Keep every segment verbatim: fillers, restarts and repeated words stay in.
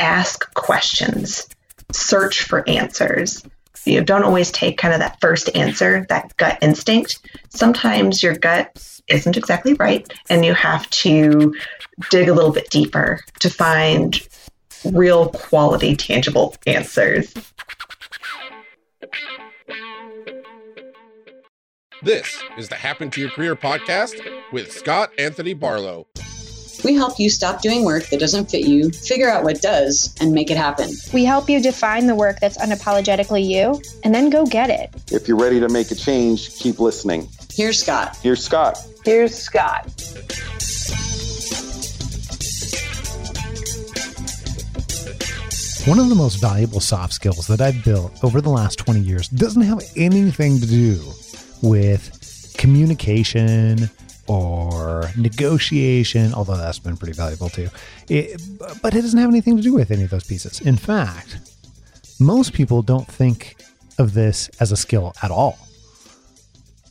ask questions, search for answers. You don't always take kind of that first answer, that gut instinct. Sometimes your gut isn't exactly right, and you have to dig a little bit deeper to find real quality, tangible answers. This is the Happen to Your Career podcast with Scott Anthony Barlow. We help you stop doing work that doesn't fit you, figure out what does, and make it happen. We help you define the work that's unapologetically you, and then go get it. If you're ready to make a change, keep listening. Here's Scott. Here's Scott. Here's Scott. One of the most valuable soft skills that I've built over the last twenty years doesn't have anything to do with communication or negotiation, although that's been pretty valuable too. It, but it doesn't have anything to do with any of those pieces. In fact, most people don't think of this as a skill at all.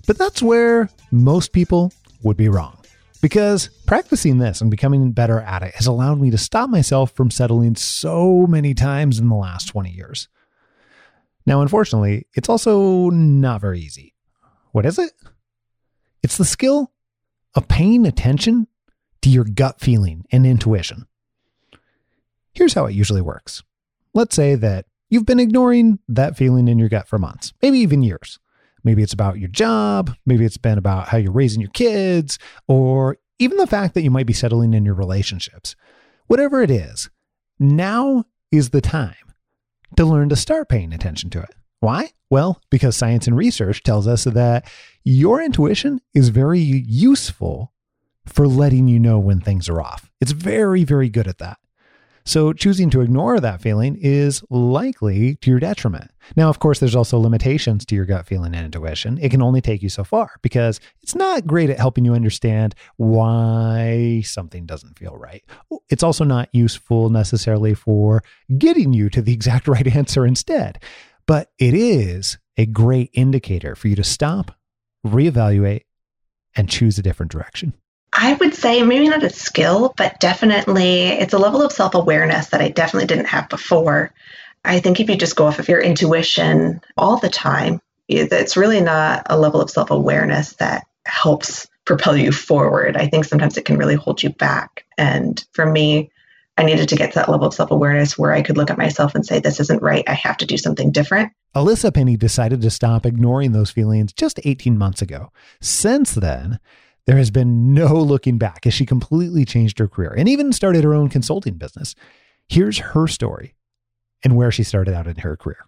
But that's where most people would be wrong, because practicing this and becoming better at it has allowed me to stop myself from settling so many times in the last twenty years. Now, unfortunately, it's also not very easy. What is it? It's the skill of paying attention to your gut feeling and intuition. Here's how it usually works. Let's say that you've been ignoring that feeling in your gut for months, maybe even years. Maybe it's about your job. Maybe it's been about how you're raising your kids, or even the fact that you might be settling in your relationships. Whatever it is, now is the time to learn to start paying attention to it. Why? Well, because science and research tells us that your intuition is very useful for letting you know when things are off. It's very, very good at that. So choosing to ignore that feeling is likely to your detriment. Now, of course, there's also limitations to your gut feeling and intuition. It can only take you so far because it's not great at helping you understand why something doesn't feel right. It's also not useful necessarily for getting you to the exact right answer instead. But it is a great indicator for you to stop, reevaluate, and choose a different direction. I would say maybe not a skill, but definitely it's a level of self-awareness that I definitely didn't have before. I think if you just go off of your intuition all the time, it's really not a level of self-awareness that helps propel you forward. I think sometimes it can really hold you back. And for me, I needed to get to that level of self-awareness where I could look at myself and say, this isn't right. I have to do something different. Alyssa Penny decided to stop ignoring those feelings just eighteen months ago. Since then, there has been no looking back as she completely changed her career and even started her own consulting business. Here's her story and where she started out in her career.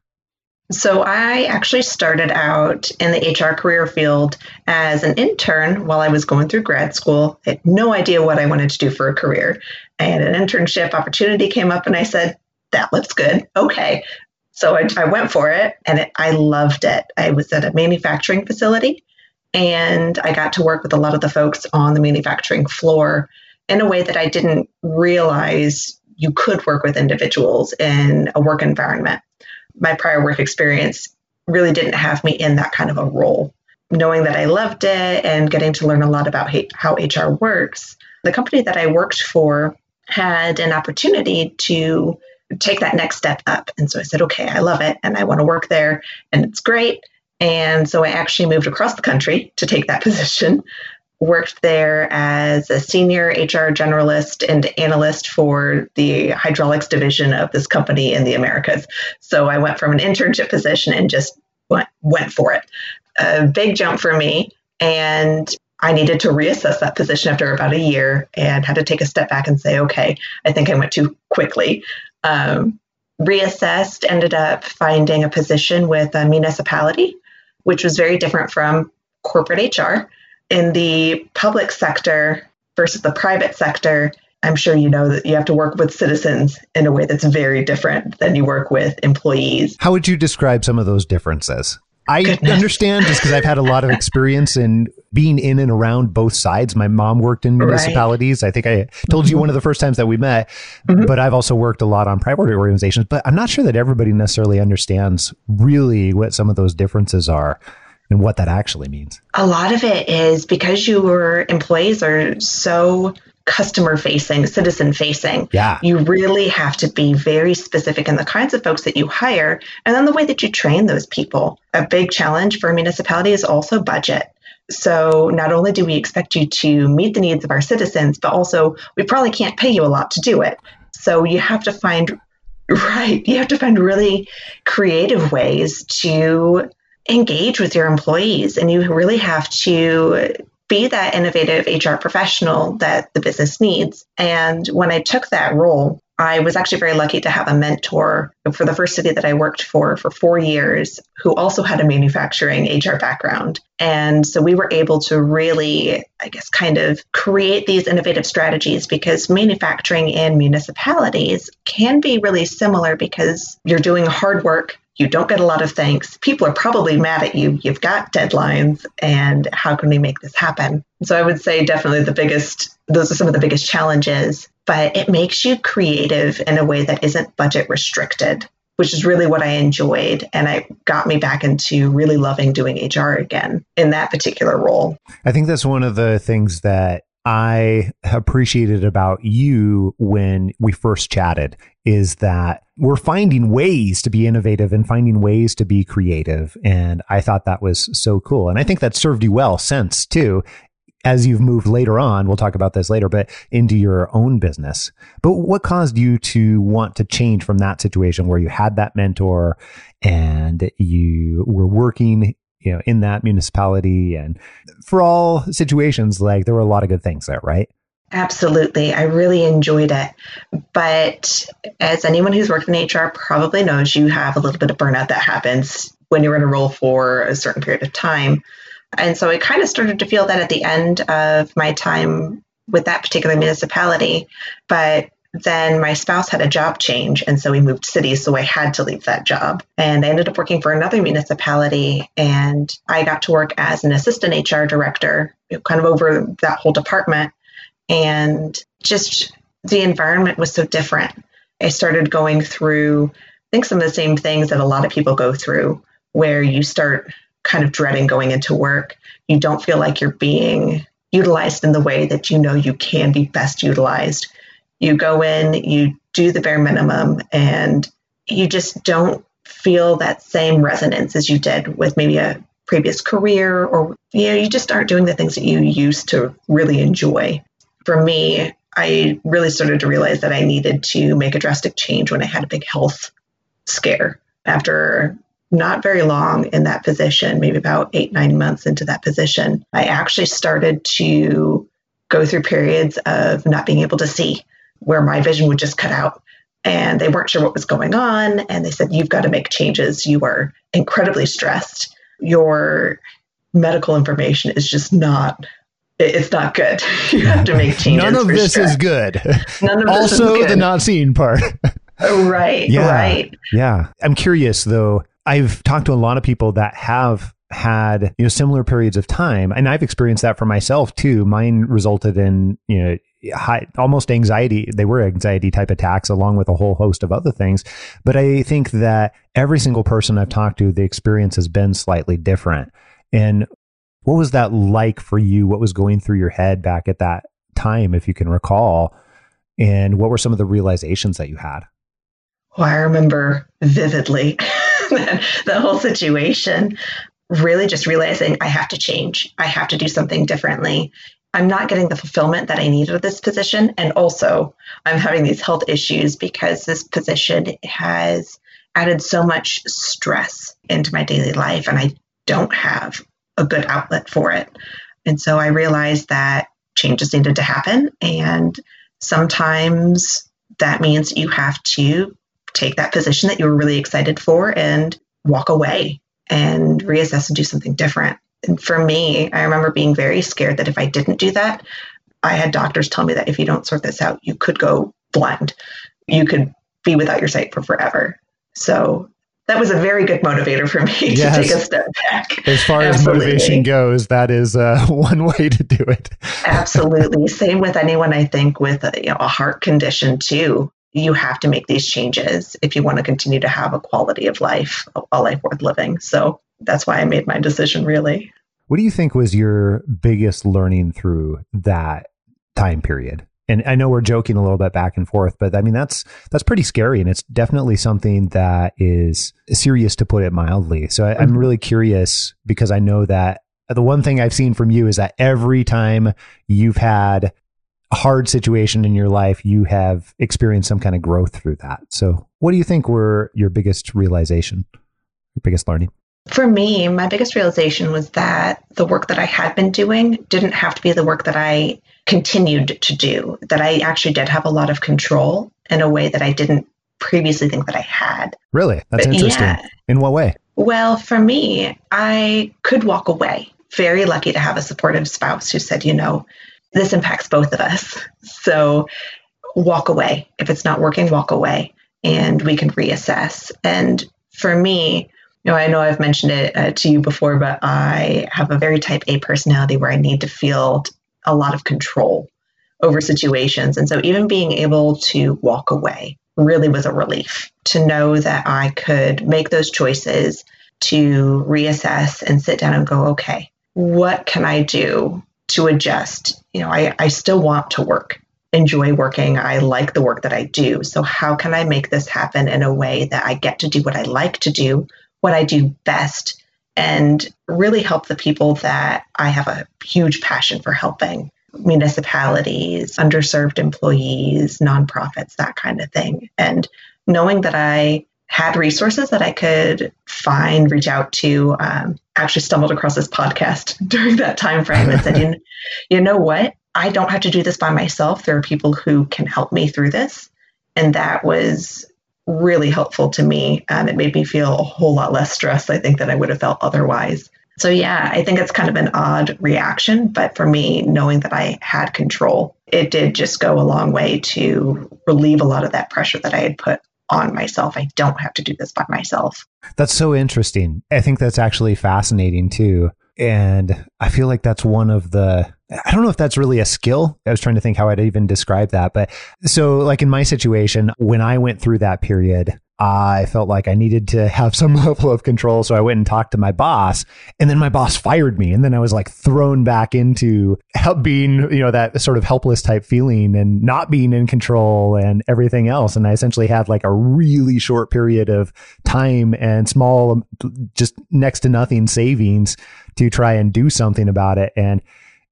So I actually started out in the H R career field as an intern while I was going through grad school. I had no idea what I wanted to do for a career. I had an internship opportunity came up and I said, that looks good. Okay. So I, I went for it and it, I loved it. I was at a manufacturing facility and I got to work with a lot of the folks on the manufacturing floor in a way that I didn't realize you could work with individuals in a work environment. My prior work experience really didn't have me in that kind of a role. Knowing that I loved it and getting to learn a lot about how H R works, the company that I worked for had an opportunity to take that next step up. And so I said, okay, I love it and I want to work there and it's great. And so I actually moved across the country to take that position, worked there as a senior H R generalist and analyst for the hydraulics division of this company in the Americas. So I went from an internship position and just went, went for it. A big jump for me. And I needed to reassess that position after about a year and had to take a step back and say, okay, I think I went too quickly. Um, reassessed, ended up finding a position with a municipality, which was very different from corporate H R. In the public sector versus the private sector, I'm sure you know that you have to work with citizens in a way that's very different than you work with employees. How would you describe some of those differences? I Goodness. understand just because I've had a lot of experience in being in and around both sides. My mom worked in municipalities. Right. I think I told you one of the first times that we met, mm-hmm. but I've also worked a lot on private organizations. But I'm not sure that everybody necessarily understands really what some of those differences are and what that actually means. A lot of it is because your employees are so customer facing, citizen facing. Yeah. You really have to be very specific in the kinds of folks that you hire and then the way that you train those people. A big challenge for a municipality is also budget. So not only do we expect you to meet the needs of our citizens, but also we probably can't pay you a lot to do it. So you have to find, right, you have to find really creative ways to engage with your employees, and you really have to be that innovative H R professional that the business needs. And when I took that role, I was actually very lucky to have a mentor for the first city that I worked for for four years who also had a manufacturing H R background. And so we were able to really, I guess, kind of create these innovative strategies, because manufacturing and municipalities can be really similar because you're doing hard work. You don't get a lot of thanks. People are probably mad at you. You've got deadlines, and how can we make this happen? So I would say definitely the biggest, those are some of the biggest challenges, but it makes you creative in a way that isn't budget restricted, which is really what I enjoyed. And it got me back into really loving doing H R again in that particular role. I think that's one of the things that I appreciated about you when we first chatted, is that we're finding ways to be innovative and finding ways to be creative. And I thought that was so cool. And I think that served you well since too, as you've moved later on, we'll talk about this later, but into your own business. But what caused you to want to change from that situation where you had that mentor and you were working, you know, in that municipality, and for all situations, like there were a lot of good things there, right? Absolutely. I really enjoyed it. But as anyone who's worked in H R probably knows, you have a little bit of burnout that happens when you're in a role for a certain period of time. And so I kind of started to feel that at the end of my time with that particular municipality. But then my spouse had a job change, and so we moved cities, so I had to leave that job. And I ended up working for another municipality, and I got to work as an assistant H R director, kind of over that whole department. And just the environment was so different. I started going through, I think, some of the same things that a lot of people go through, where you start kind of dreading going into work. You don't feel like you're being utilized in the way that you know you can be best utilized. You go in, you do the bare minimum, and you just don't feel that same resonance as you did with maybe a previous career, or, you know, you just aren't doing the things that you used to really enjoy. For me, I really started to realize that I needed to make a drastic change when I had a big health scare. After not very long in that position, maybe about eight, nine months into that position, I actually started to go through periods of not being able to see, where my vision would just cut out, and they weren't sure what was going on. And they said, you've got to make changes. You are incredibly stressed. Your medical information is just not, it's not good. You have to make changes. None of this stress is good. None of this is good. Also the not seeing part. Right. Yeah, right. Yeah. I'm curious though. I've talked to a lot of people that have had, you know, similar periods of time, and I've experienced that for myself too. Mine resulted in, you know, high, almost anxiety. They were anxiety type attacks, along with a whole host of other things. But I think that every single person I've talked to, the experience has been slightly different. And what was that like for you? What was going through your head back at that time, if you can recall? And what were some of the realizations that you had? Well, I remember vividly the whole situation, really just realizing I have to change. I have to do something differently. I'm not getting the fulfillment that I need out of this position. And also, I'm having these health issues because this position has added so much stress into my daily life, and I don't have a good outlet for it. And so I realized that changes needed to happen. And sometimes that means you have to take that position that you were really excited for and walk away and reassess and do something different. And for me, I remember being very scared that if I didn't do that, I had doctors tell me that if you don't sort this out, you could go blind. You could be without your sight for forever. So that was a very good motivator for me yes. to take a step back. As far Absolutely. as motivation goes, that is uh, one way to do it. Absolutely. Same with anyone, I think, with a, you know, a heart condition too. You have to make these changes if you want to continue to have a quality of life, a life worth living. So that's why I made my decision, really. What do you think was your biggest learning through that time period? And I know we're joking a little bit back and forth, but I mean, that's, that's pretty scary. And it's definitely something that is serious, to put it mildly. So I, I'm really curious, because I know that the one thing I've seen from you is that every time you've had a hard situation in your life, you have experienced some kind of growth through that. So what do you think were your biggest realization, your biggest learning? For me, my biggest realization was that the work that I had been doing didn't have to be the work that I continued to do, that I actually did have a lot of control in a way that I didn't previously think that I had. Really? That's but, interesting. Yeah. In what way? Well, for me, I could walk away. Very lucky to have a supportive spouse who said, you know, this impacts both of us. So walk away. If it's not working, walk away and we can reassess. And for me, you know, I know I've mentioned it uh, to you before, but I have a very type A personality where I need to feel a lot of control over situations. And so even being able to walk away really was a relief, to know that I could make those choices to reassess and sit down and go, okay, what can I do to adjust? You know, I, I still want to work, enjoy working. I like the work that I do. So how can I make this happen in a way that I get to do what I like to do, what I do best, and really help the people that I have a huge passion for helping: municipalities, underserved employees, nonprofits, that kind of thing. And knowing that I had resources that I could find, reach out to, um, actually stumbled across this podcast during that time frame and said, you, you know what, I don't have to do this by myself. There are people who can help me through this. And that was really helpful to me. Um, it made me feel a whole lot less stressed, I think, than I would have felt otherwise. So yeah, I think it's kind of an odd reaction, but for me, knowing that I had control, it did just go a long way to relieve a lot of that pressure that I had put on myself. I don't have to do this by myself. That's so interesting. I think that's actually fascinating too. And I feel like that's one of the, I don't know if that's really a skill. I was trying to think how I'd even describe that. But so like in my situation, when I went through that period, I felt like I needed to have some level of control. So I went and talked to my boss, and then my boss fired me. And then I was like thrown back into help being, you know, that sort of helpless type feeling and not being in control and everything else. And I essentially had like a really short period of time and small, just next to nothing savings to try and do something about it. And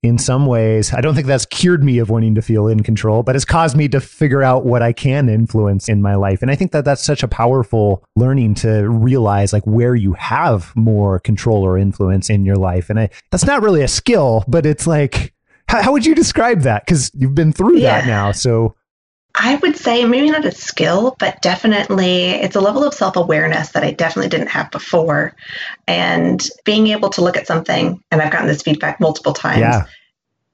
in some ways, I don't think that's cured me of wanting to feel in control, but it's caused me to figure out what I can influence in my life. And I think that that's such a powerful learning, to realize like where you have more control or influence in your life. And I, that's not really a skill, but it's like, how, how would you describe that? Because you've been through yeah. that now. So I would say maybe not a skill, but definitely it's a level of self-awareness that I definitely didn't have before. And being able to look at something, and I've gotten this feedback multiple times, yeah.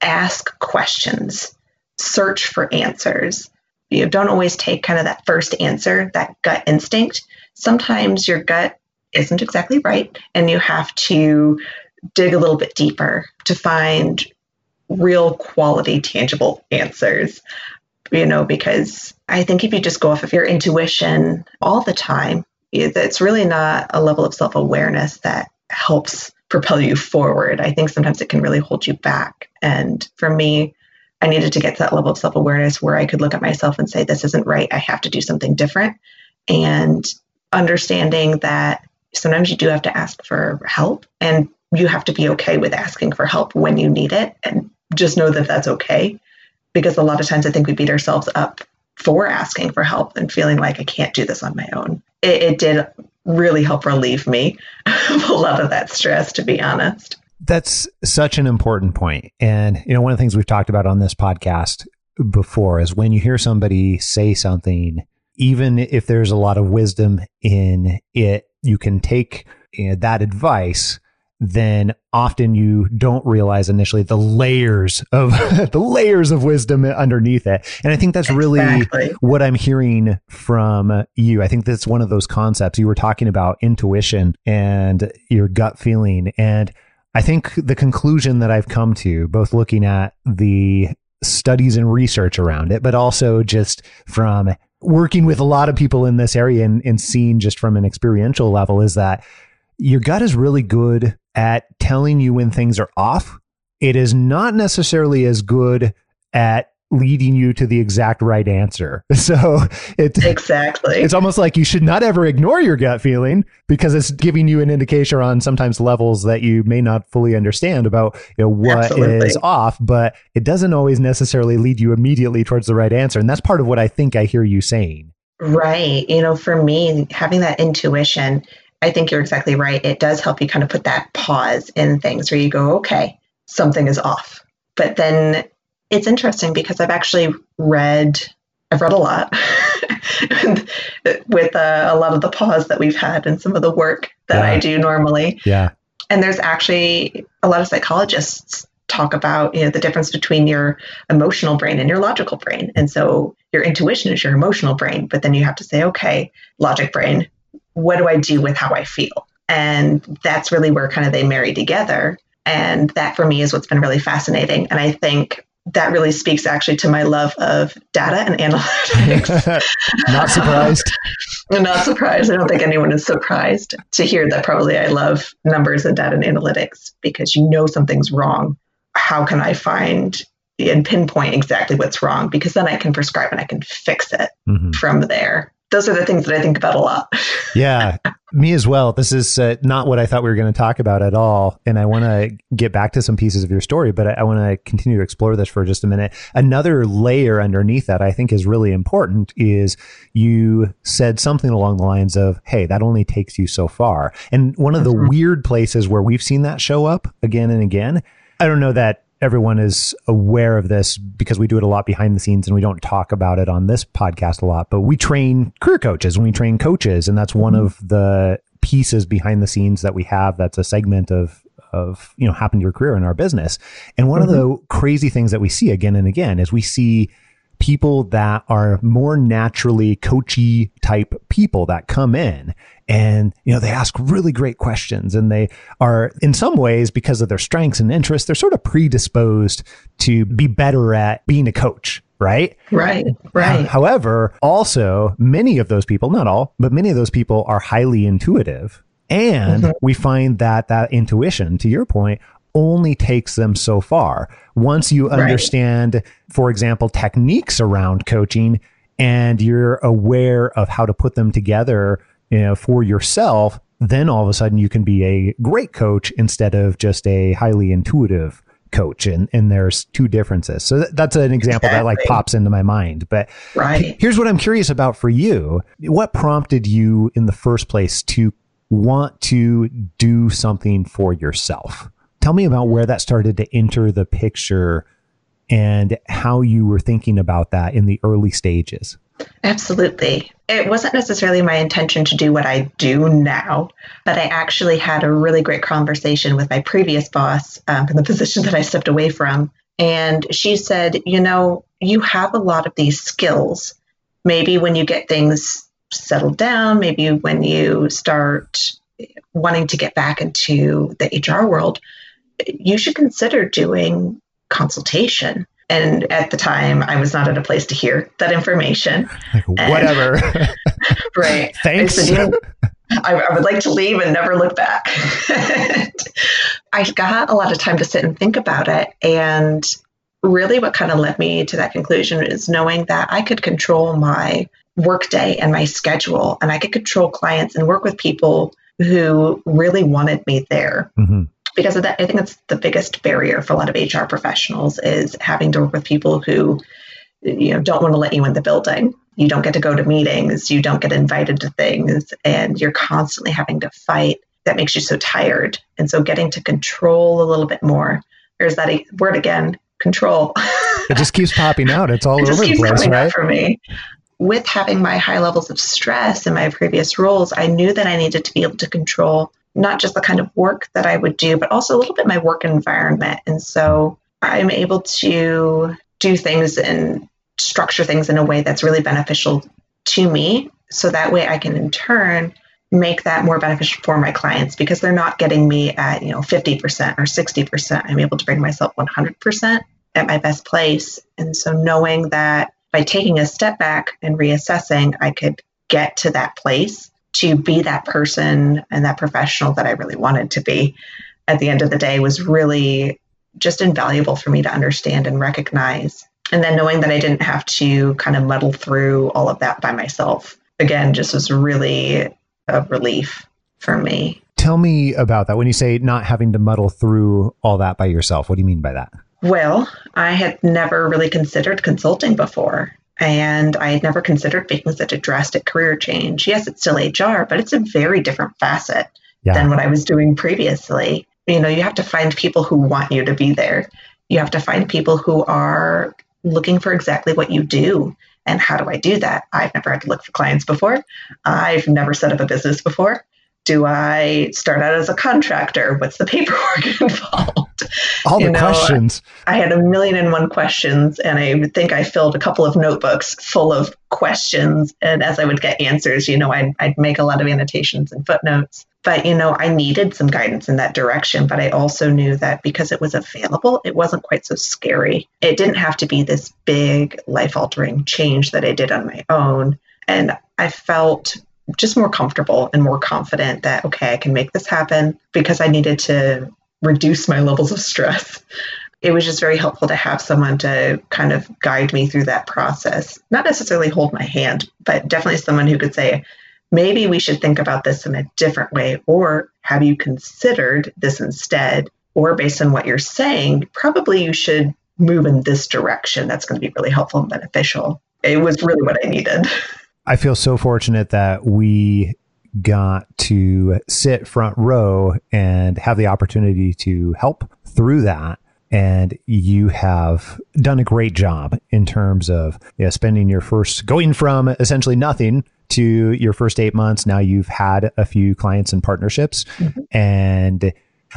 ask questions, search for answers. You don't always take kind of that first answer, that gut instinct. Sometimes your gut isn't exactly right, and you have to dig a little bit deeper to find real quality, tangible answers. You know, because I think if you just go off of your intuition all the time, it's really not a level of self-awareness that helps propel you forward. I think sometimes it can really hold you back. And for me, I needed to get to that level of self-awareness where I could look at myself and say, this isn't right. I have to do something different. And understanding that sometimes you do have to ask for help, and you have to be okay with asking for help when you need it. And just know that that's okay. Because a lot of times I think we beat ourselves up for asking for help and feeling like I can't do this on my own. It, it did really help relieve me of a lot of that stress, to be honest. That's such an important point. And, you know, one of the things we've talked about on this podcast before is when you hear somebody say something, even if there's a lot of wisdom in it, you can take, you know, that advice, then often you don't realize initially the layers of the layers of wisdom underneath it. And I think that's really exactly what I'm hearing from you. I think that's one of those concepts you were talking about, intuition and your gut feeling. And I think the conclusion that I've come to, both looking at the studies and research around it, but also just from working with a lot of people in this area and, and seeing just from an experiential level, is that your gut is really good at telling you when things are off. It is not necessarily as good at leading you to the exact right answer. So it's exactly, it's almost like you should not ever ignore your gut feeling, because it's giving you an indication on sometimes levels that you may not fully understand about, you know, what Absolutely. Is off, but it doesn't always necessarily lead you immediately towards the right answer. And that's part of what I think I hear you saying. Right. You know, for me, having that intuition, I think you're exactly right. It does help you kind of put that pause in things where you go, okay, something is off. But then it's interesting because I've actually read, I've read a lot with uh, a lot of the pause that we've had and some of the work that yeah. I do normally. Yeah. And there's actually a lot of psychologists talk about, you know, the difference between your emotional brain and your logical brain. And so your intuition is your emotional brain, but then you have to say, okay, logic brain, what do I do with how I feel? And that's really where kind of they marry together. And that for me is what's been really fascinating. And I think that really speaks actually to my love of data and analytics. Not surprised. I'm not surprised. I don't think anyone is surprised to hear that probably I love numbers and data and analytics, because you know something's wrong. How can I find and pinpoint exactly what's wrong? Because then I can prescribe and I can fix it mm-hmm. from there. Those are the things that I think about a lot. Yeah, me as well. This is uh, not what I thought we were going to talk about at all. And I want to get back to some pieces of your story, but I, I want to continue to explore this for just a minute. Another layer underneath that I think is really important is you said something along the lines of, hey, that only takes you so far. And one of the mm-hmm. weird places where we've seen that show up again and again, I don't know that everyone is aware of this because we do it a lot behind the scenes and we don't talk about it on this podcast a lot, but we train career coaches and we train coaches. And that's one mm-hmm. of the pieces behind the scenes that we have. That's a segment of, of, you know, Happen to Your Career in our business. And one mm-hmm. of the crazy things that we see again and again is we see people that are more naturally coachy type people that come in. And, you know, they ask really great questions, and they are in some ways, because of their strengths and interests, they're sort of predisposed to be better at being a coach, right? Right, right. However, also many of those people, not all, but many of those people are highly intuitive. And mm-hmm. we find that that intuition, to your point, only takes them so far. Once you understand, right. for example, techniques around coaching, and you're aware of how to put them together, you know, for yourself, then all of a sudden you can be a great coach instead of just a highly intuitive coach. And, and there's two differences. So th- that's an example exactly. that like pops into my mind. But right. here's what I'm curious about for you. What prompted you in the first place to want to do something for yourself? Tell me about where that started to enter the picture and how you were thinking about that in the early stages. Absolutely. It wasn't necessarily my intention to do what I do now, but I actually had a really great conversation with my previous boss um, in the position that I stepped away from. And she said, you know, you have a lot of these skills. Maybe when you get things settled down, maybe when you start wanting to get back into the H R world, you should consider doing consultation. And at the time, I was not at a place to hear that information. Like, whatever. And, right. Thanks. I said, you know, I, I would like to leave and never look back. I got a lot of time to sit and think about it. And really what kind of led me to that conclusion is knowing that I could control my workday and my schedule, and I could control clients and work with people who really wanted me there. Mm-hmm. Because of that, I think that's the biggest barrier for a lot of H R professionals is having to work with people who, you know, don't want to let you in the building. You don't get to go to meetings. You don't get invited to things. And you're constantly having to fight. That makes you so tired. And so getting to control a little bit more. There's that word again, control. It just keeps popping out. It's all it over the place, right? For me. With having my high levels of stress in my previous roles, I knew that I needed to be able to control not just the kind of work that I would do, but also a little bit my work environment. And so I'm able to do things and structure things in a way that's really beneficial to me. So that way I can in turn make that more beneficial for my clients, because they're not getting me at, you know, fifty percent or sixty percent. I'm able to bring myself one hundred percent at my best place. And so knowing that by taking a step back and reassessing, I could get to that place to be that person and that professional that I really wanted to be at the end of the day was really just invaluable for me to understand and recognize And then knowing that I didn't have to kind of muddle through all of that by myself, again, just was really a relief for me. Tell me about that. When you say not having to muddle through all that by yourself, what do you mean by that? Well, I had never really considered consulting before, and I had never considered making such a drastic career change. Yes, it's still H R, but it's a very different facet yeah. than what I was doing previously. You know, you have to find people who want you to be there. You have to find people who are looking for exactly what you do. And how do I do that? I've never had to look for clients before. I've never set up a business before. Do I start out as a contractor? What's the paperwork involved? All you the know, questions. I had a million and one questions, and I think I filled a couple of notebooks full of questions. And as I would get answers, you know, I'd, I'd make a lot of annotations and footnotes. But, you know, I needed some guidance in that direction. But I also knew that because it was available, it wasn't quite so scary. It didn't have to be this big life-altering change that I did on my own. And I felt just more comfortable and more confident that, okay, I can make this happen, because I needed to reduce my levels of stress. It was just very helpful to have someone to kind of guide me through that process, not necessarily hold my hand, but definitely someone who could say, maybe we should think about this in a different way, or have you considered this instead? Or based on what you're saying, probably you should move in this direction. That's going to be really helpful and beneficial. It was really what I needed. I feel so fortunate that we got to sit front row and have the opportunity to help through that. And you have done a great job in terms of you know, spending your first, going from essentially nothing to your first eight months. Now you've had a few clients and partnerships. Mm-hmm. And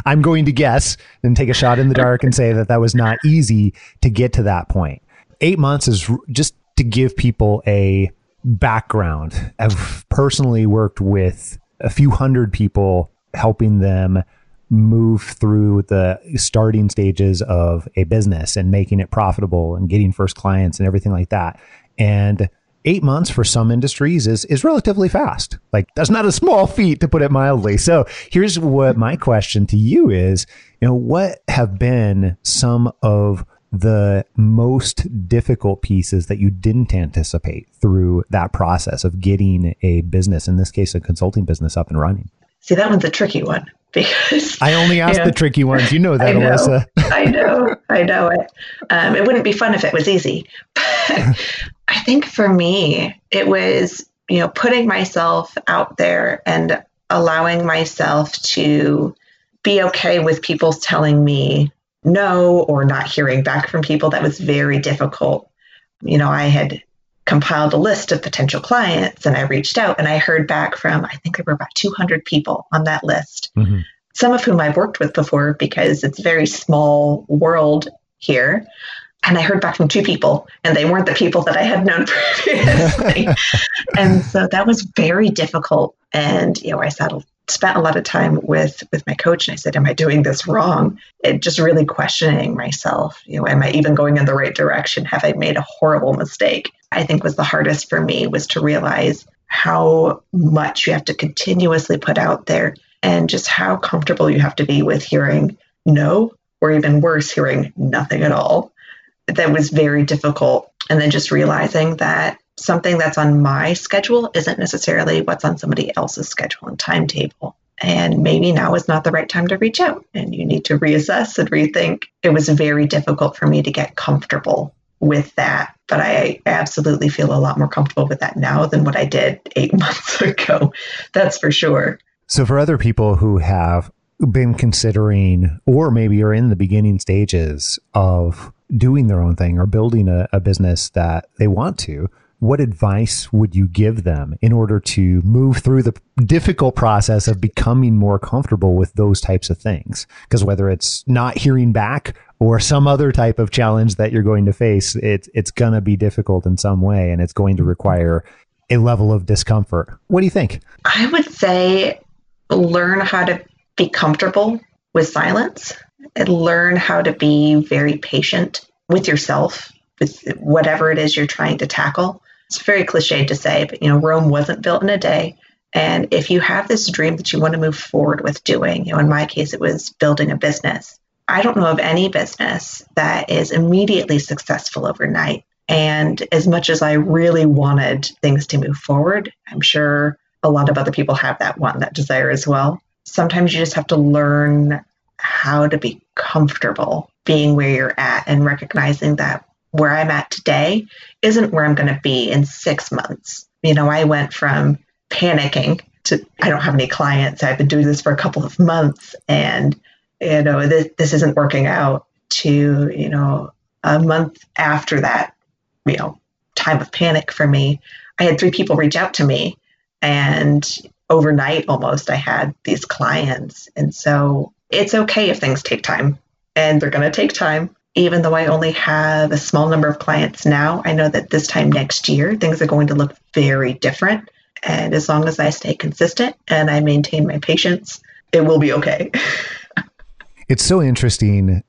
I'm going to guess and take a shot in the dark and say that that was not easy to get to that point. Eight months is just to give people a background. I've personally worked with a few hundred people, helping them move through the starting stages of a business and making it profitable and getting first clients and everything like that. And eight months for some industries is is relatively fast. Like, that's not a small feat, to put it mildly. So here's what my question to you is, you know, what have been some of the most difficult pieces that you didn't anticipate through that process of getting a business, in this case, a consulting business, up and running? See, that one's a tricky one, because I only ask you know, the tricky ones. You know that, I know, Alyssa. I know, I know it. Um, it wouldn't be fun if it was easy. But I think for me, it was, you know, putting myself out there and allowing myself to be okay with people telling me no, or not hearing back from people. That was very difficult. You know, I had compiled a list of potential clients, and I reached out and I heard back from, I think there were about two hundred people on that list, mm-hmm. some of whom I've worked with before, because it's a very small world here. And I heard back from two people, and they weren't the people that I had known previously. And so that was very difficult. And, you know, I settled. spent a lot of time with with my coach, and I said, am I doing this wrong? And just really questioning myself. You know, am I even going in the right direction? Have I made a horrible mistake? I think was the hardest for me, was to realize how much you have to continuously put out there, and just how comfortable you have to be with hearing no, or even worse, hearing nothing at all. That was very difficult. And then just realizing that something that's on my schedule isn't necessarily what's on somebody else's schedule and timetable. And maybe now is not the right time to reach out, and you need to reassess and rethink. It was very difficult for me to get comfortable with that, but I absolutely feel a lot more comfortable with that now than what I did eight months ago. That's for sure. So for other people who have been considering, or maybe are in the beginning stages of doing their own thing or building a, a business that they want to, what advice would you give them in order to move through the difficult process of becoming more comfortable with those types of things? Because whether it's not hearing back or some other type of challenge that you're going to face, it's, it's going to be difficult in some way, and it's going to require a level of discomfort. What do you think? I would say learn how to be comfortable with silence, and learn how to be very patient with yourself, with whatever it is you're trying to tackle. It's very cliche to say, but, you know, Rome wasn't built in a day. And if you have this dream that you want to move forward with doing, you know, in my case, it was building a business. I don't know of any business that is immediately successful overnight. And as much as I really wanted things to move forward, I'm sure a lot of other people have that want, that desire as well. Sometimes you just have to learn how to be comfortable being where you're at and recognizing that where I'm at today isn't where I'm going to be in six months. You know, I went from panicking to, I don't have any clients. I've been doing this for a couple of months and, you know, this, this isn't working out to, you know, a month after that, you know, time of panic for me, I had three people reach out to me and overnight almost I had these clients. And so it's okay if things take time, and they're going to take time. Even though I only have a small number of clients now, I know that this time next year, things are going to look very different. And as long as I stay consistent and I maintain my patience, it will be okay. It's so interesting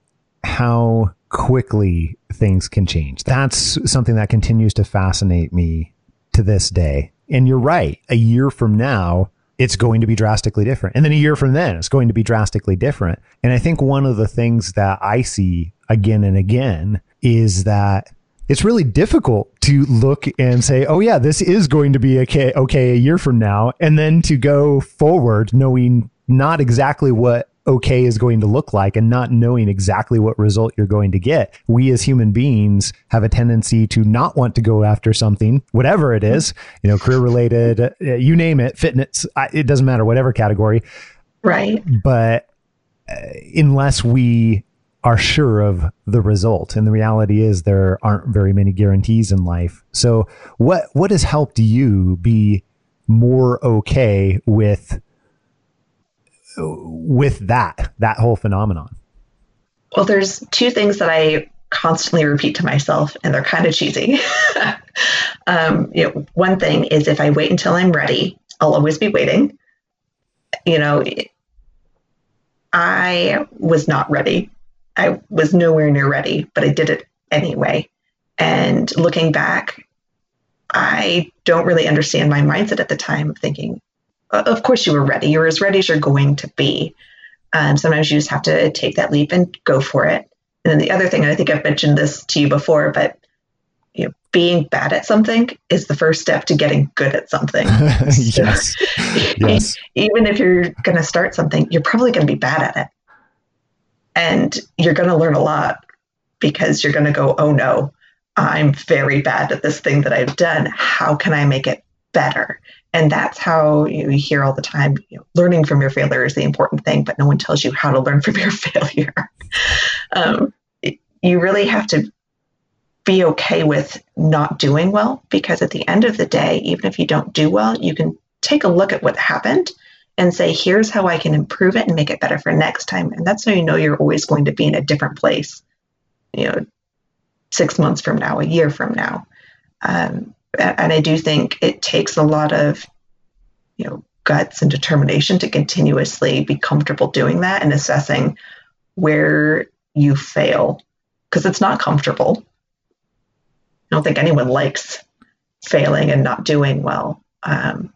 how quickly things can change. That's something that continues to fascinate me to this day. And you're right. A year from now, it's going to be drastically different. And then a year from then, it's going to be drastically different. And I think one of the things that I see again and again is that it's really difficult to look and say, oh yeah, this is going to be okay, okay a year from now. And then to go forward knowing not exactly what okay is going to look like and not knowing exactly what result you're going to get. We as human beings have a tendency to not want to go after something, whatever it is, you know, career related, you name it, fitness, it doesn't matter, whatever category. Right. But unless we are sure of the result, and the reality is there aren't very many guarantees in life. So what, what has helped you be more okay with with that, that whole phenomenon? Well, there's two things that I constantly repeat to myself, and they're kind of cheesy. um, you know, one thing is if I wait until I'm ready, I'll always be waiting. You know, I was not ready. I was nowhere near ready, but I did it anyway. And looking back, I don't really understand my mindset at the time of thinking, of course you were ready. You're as ready as you're going to be. Um, sometimes you just have to take that leap and go for it. And then the other thing, and I think I've mentioned this to you before, but you know, being bad at something is the first step to getting good at something. So, yes. yes. Even if you're going to start something, you're probably going to be bad at it. And you're going to learn a lot because you're going to go, oh no, I'm very bad at this thing that I've done. How can I make it better? And that's how you hear all the time, you know, learning from your failure is the important thing, but no one tells you how to learn from your failure. um, it, you really have to be okay with not doing well, because at the end of the day, even if you don't do well, you can take a look at what happened and say, here's how I can improve it and make it better for next time. And that's how you know you're always going to be in a different place, you know, six months from now, a year from now. Um, And I do think it takes a lot of, you know, guts and determination to continuously be comfortable doing that and assessing where you fail, because it's not comfortable. I don't think anyone likes failing and not doing well. Um,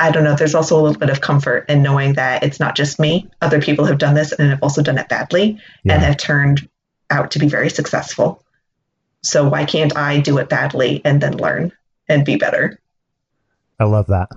I don't know. There's also a little bit of comfort in knowing that it's not just me. Other people have done this and have also done it badly yeah. and have turned out to be very successful. So why can't I do it badly and then learn and be better? I love that.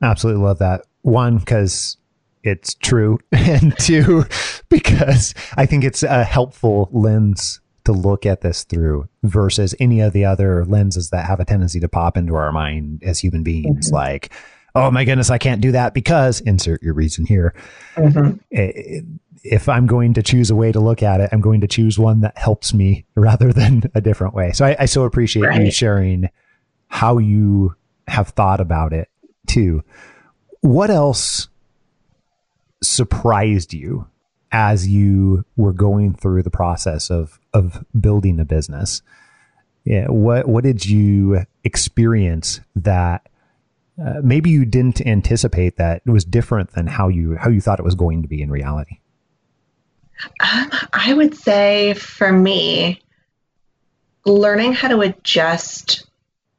Absolutely love that. One, because it's true. And two, because I think it's a helpful lens to look at this through versus any of the other lenses that have a tendency to pop into our mind as human beings. Mm-hmm. Like, oh my goodness, I can't do that because insert your reason here. Mm-hmm. It, it, If I'm going to choose a way to look at it, I'm going to choose one that helps me rather than a different way. So I, I so appreciate right. you sharing how you have thought about it too. What else surprised you as you were going through the process of, of building a business? Yeah. What, what did you experience that uh, maybe you didn't anticipate that it was different than how you, how you thought it was going to be in reality? Um, I would say for me, learning how to adjust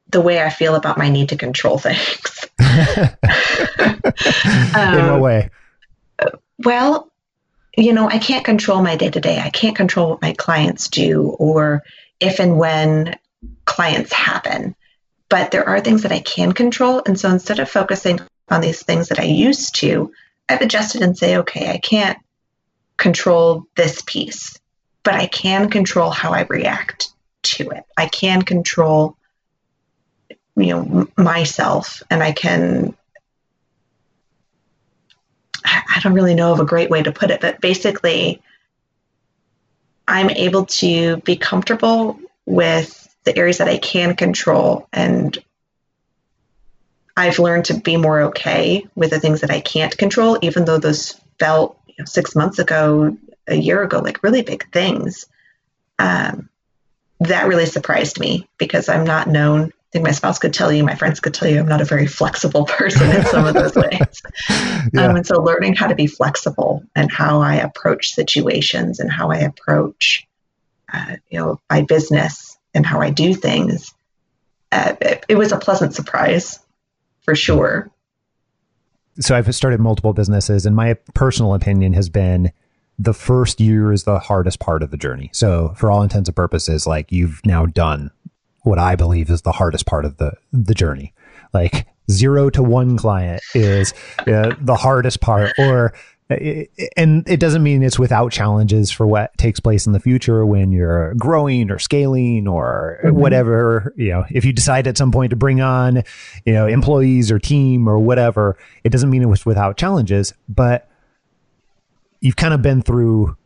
the way I feel about my need to control things. um, In what way? Well, you know, I can't control my day to day. I can't control what my clients do or if and when clients happen. But there are things that I can control. And so instead of focusing on these things that I used to, I've adjusted and say, okay, I can't control this piece, but I can control how I react to it. I can control, you know, myself, and I can, I don't really know of a great way to put it, but basically I'm able to be comfortable with the areas that I can control, and I've learned to be more okay with the things that I can't control, even though those felt, you know, six months ago, a year ago, like really big things. Um, that really surprised me because I'm not known. I think my spouse could tell you, my friends could tell you, I'm not a very flexible person in some of those ways. Yeah. Um, and so learning how to be flexible and how I approach situations and how I approach, uh, you know, my business and how I do things, uh, it, it was a pleasant surprise for sure. So I've started multiple businesses, and my personal opinion has been the first year is the hardest part of the journey. So for all intents and purposes, like, you've now done what I believe is the hardest part of the, the journey. Like, zero to one client is uh, the hardest part, or and it doesn't mean it's without challenges for what takes place in the future when you're growing or scaling or mm-hmm. whatever, you know, if you decide at some point to bring on, you know, employees or team or whatever, it doesn't mean it was without challenges, but you've kind of been through,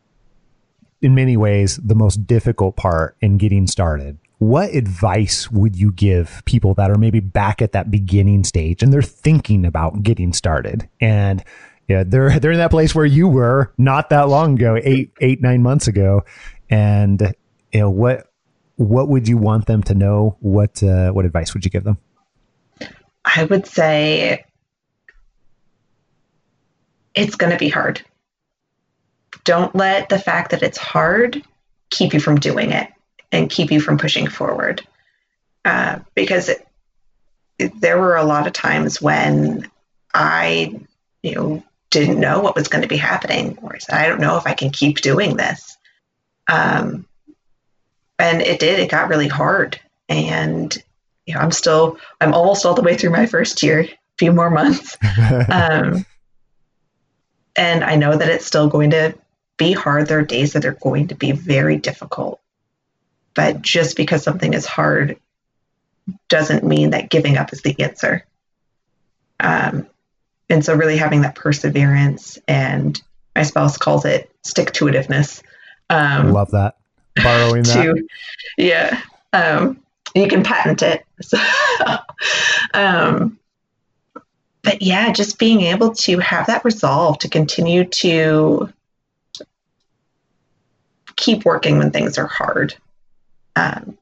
in many ways, the most difficult part in getting started. What advice would you give people that are maybe back at that beginning stage and they're thinking about getting started? And yeah, they're they're in that place where you were not that long ago, eight eight nine months ago, and you know, what what would you want them to know? What uh, what advice would you give them? I would say it's going to be hard. Don't let the fact that it's hard keep you from doing it and keep you from pushing forward, uh, because it, it, there were a lot of times when I, you know, didn't know what was going to be happening, or I said, I don't know if I can keep doing this. Um, and it did, it got really hard. And, you know, I'm still, I'm almost all the way through my first year, a few more months. Um, and I know that it's still going to be hard. There are days that are going to be very difficult, but just because something is hard doesn't mean that giving up is the answer. Um, And so really having that perseverance, and my spouse calls it stick-to-itiveness. Um, I love that. Borrowing to, that. Yeah. Um, you can patent it. So, um, but yeah, just being able to have that resolve to continue to keep working when things are hard, um,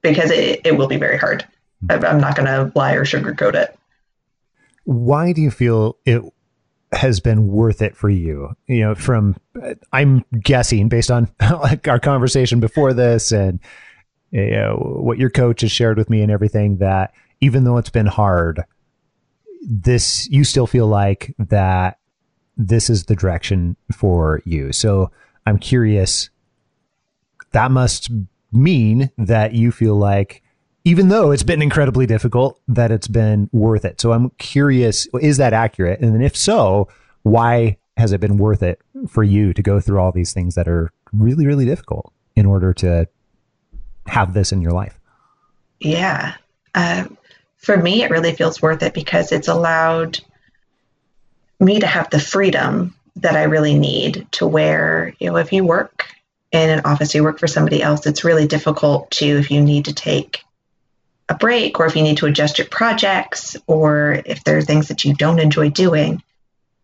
because it, it will be very hard. Mm-hmm. I'm not going to lie or sugarcoat it. Why do you feel it has been worth it for you? You know, from, I'm guessing based on like our conversation before this and, you know, what your coach has shared with me and everything, that even though it's been hard, this, you still feel like that this is the direction for you. So I'm curious, that must mean that you feel like, even though it's been incredibly difficult, that it's been worth it. So I'm curious, is that accurate? And then if so, why has it been worth it for you to go through all these things that are really, really difficult in order to have this in your life? Yeah. Uh, for me, it really feels worth it because it's allowed me to have the freedom that I really need to where, you know, if you work in an office, you work for somebody else, it's really difficult to, if you need to take a break, or if you need to adjust your projects, or if there are things that you don't enjoy doing,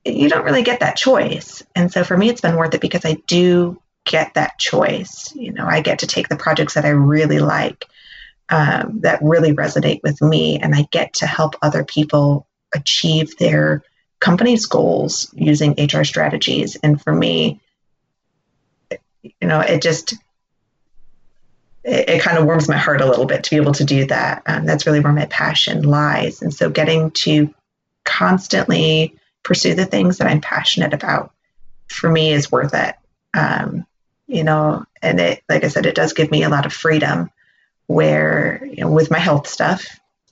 you don't really get that choice. And so for me, it's been worth it because I do get that choice. You know, I get to take the projects that I really like, um, that really resonate with me, and I get to help other people achieve their company's goals using H R strategies. And for me, you know, it just, It, it kind of warms my heart a little bit to be able to do that. Um, that's really where my passion lies. And so getting to constantly pursue the things that I'm passionate about for me is worth it. Um, you know, and it, like I said, it does give me a lot of freedom where, you know, with my health stuff,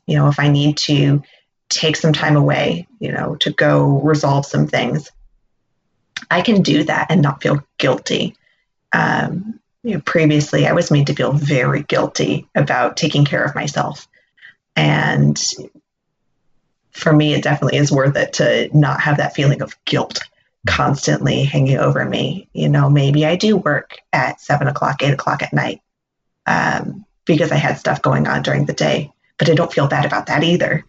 you know, if I need to take some time away, you know, to go resolve some things, I can do that and not feel guilty. Um, you know, previously I was made to feel very guilty about taking care of myself. And for me, it definitely is worth it to not have that feeling of guilt constantly hanging over me. You know, maybe I do work at seven o'clock, eight o'clock at night, um, because I had stuff going on during the day, but I don't feel bad about that either.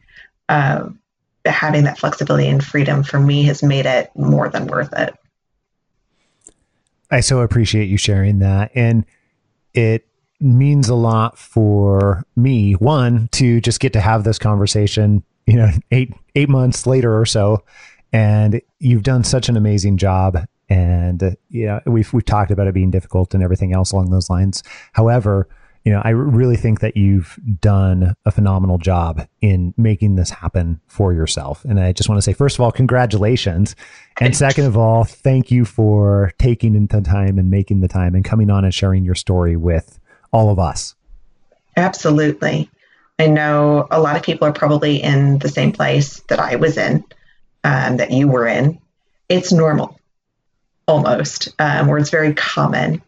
Um, but having that flexibility and freedom for me has made it more than worth it. I so appreciate you sharing that. And it means a lot for me, one, to just get to have this conversation, you know, eight, eight months later or so. And you've done such an amazing job. And, uh, you know, we've, we've talked about it being difficult and everything else along those lines. However, you know, I really think that you've done a phenomenal job in making this happen for yourself. And I just want to say, first of all, congratulations. And second of all, thank you for taking the time and making the time and coming on and sharing your story with all of us. Absolutely. I know a lot of people are probably in the same place that I was in, um, that you were in. It's normal, almost, um, where it's very common.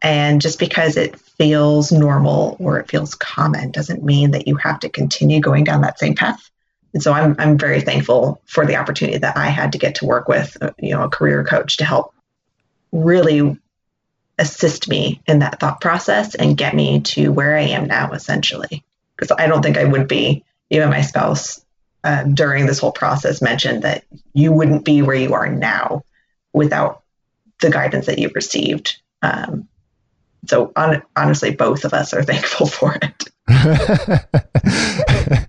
And just because it feels normal or it feels common doesn't mean that you have to continue going down that same path. And so I'm I'm very thankful for the opportunity that I had to get to work with, you know, a career coach to help really assist me in that thought process and get me to where I am now, essentially. Because I don't think I would be, even my spouse uh, during this whole process mentioned that you wouldn't be where you are now without the guidance that you received. Um, So on, honestly, both of us are thankful for it.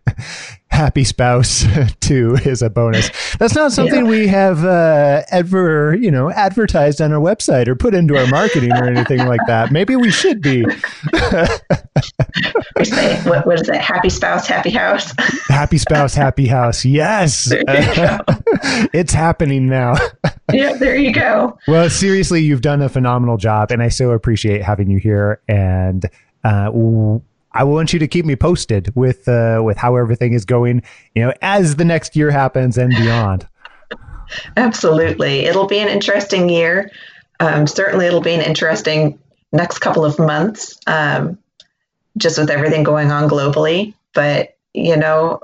Happy spouse too is a bonus. That's not something yeah. we have uh, ever, you know, advertised on our website or put into our marketing or anything like that. Maybe we should be. We say, what, what is it? Happy spouse, happy house. Happy spouse, happy house. Yes. It's happening now. Yeah, there you go. Well, seriously, you've done a phenomenal job, and I so appreciate having you here. And uh, I want you to keep me posted with uh, with how everything is going, you know, as the next year happens and beyond. Absolutely. It'll be an interesting year. Um, certainly, it'll be an interesting next couple of months, um, just with everything going on globally. But, you know,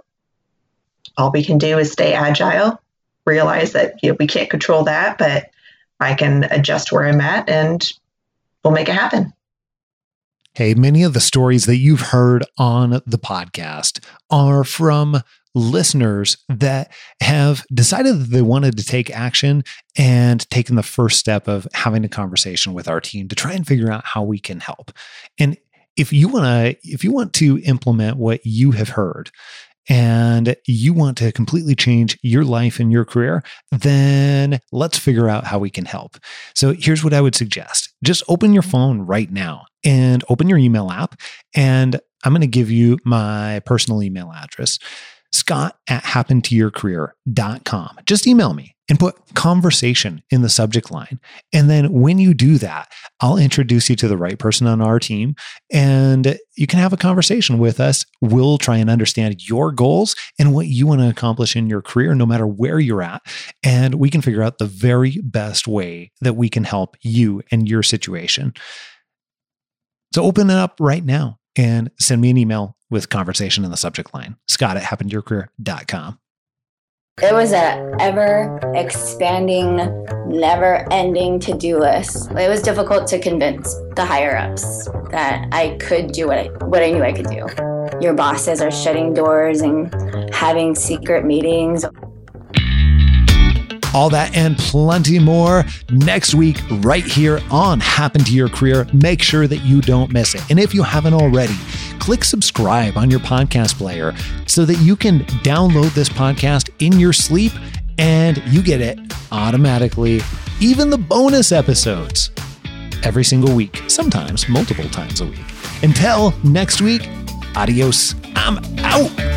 all we can do is stay agile, realize that, you know, we can't control that, but I can adjust where I'm at and we'll make it happen. Hey, many of the stories that you've heard on the podcast are from listeners that have decided that they wanted to take action and taken the first step of having a conversation with our team to try and figure out how we can help. And if you want to, if you want to implement what you have heard, and you want to completely change your life and your career, then let's figure out how we can help. So here's what I would suggest. Just open your phone right now and open your email app. And I'm going to give you my personal email address, scott at happen to your career dot com. Just email me and put conversation in the subject line. And then when you do that, I'll introduce you to the right person on our team and you can have a conversation with us. We'll try and understand your goals and what you want to accomplish in your career, no matter where you're at. And we can figure out the very best way that we can help you and your situation. So open it up right now and send me an email with conversation in the subject line, scott at happen to your career dot com. It was an ever-expanding, never-ending to-do list. It was difficult to convince the higher-ups that I could do what I, what I knew I could do. Your bosses are shutting doors and having secret meetings. All that and plenty more next week, right here on Happen to Your Career. Make sure that you don't miss it. And if you haven't already, click subscribe on your podcast player so that you can download this podcast in your sleep and you get it automatically, even the bonus episodes every single week, sometimes multiple times a week. Until next week, adios. I'm out.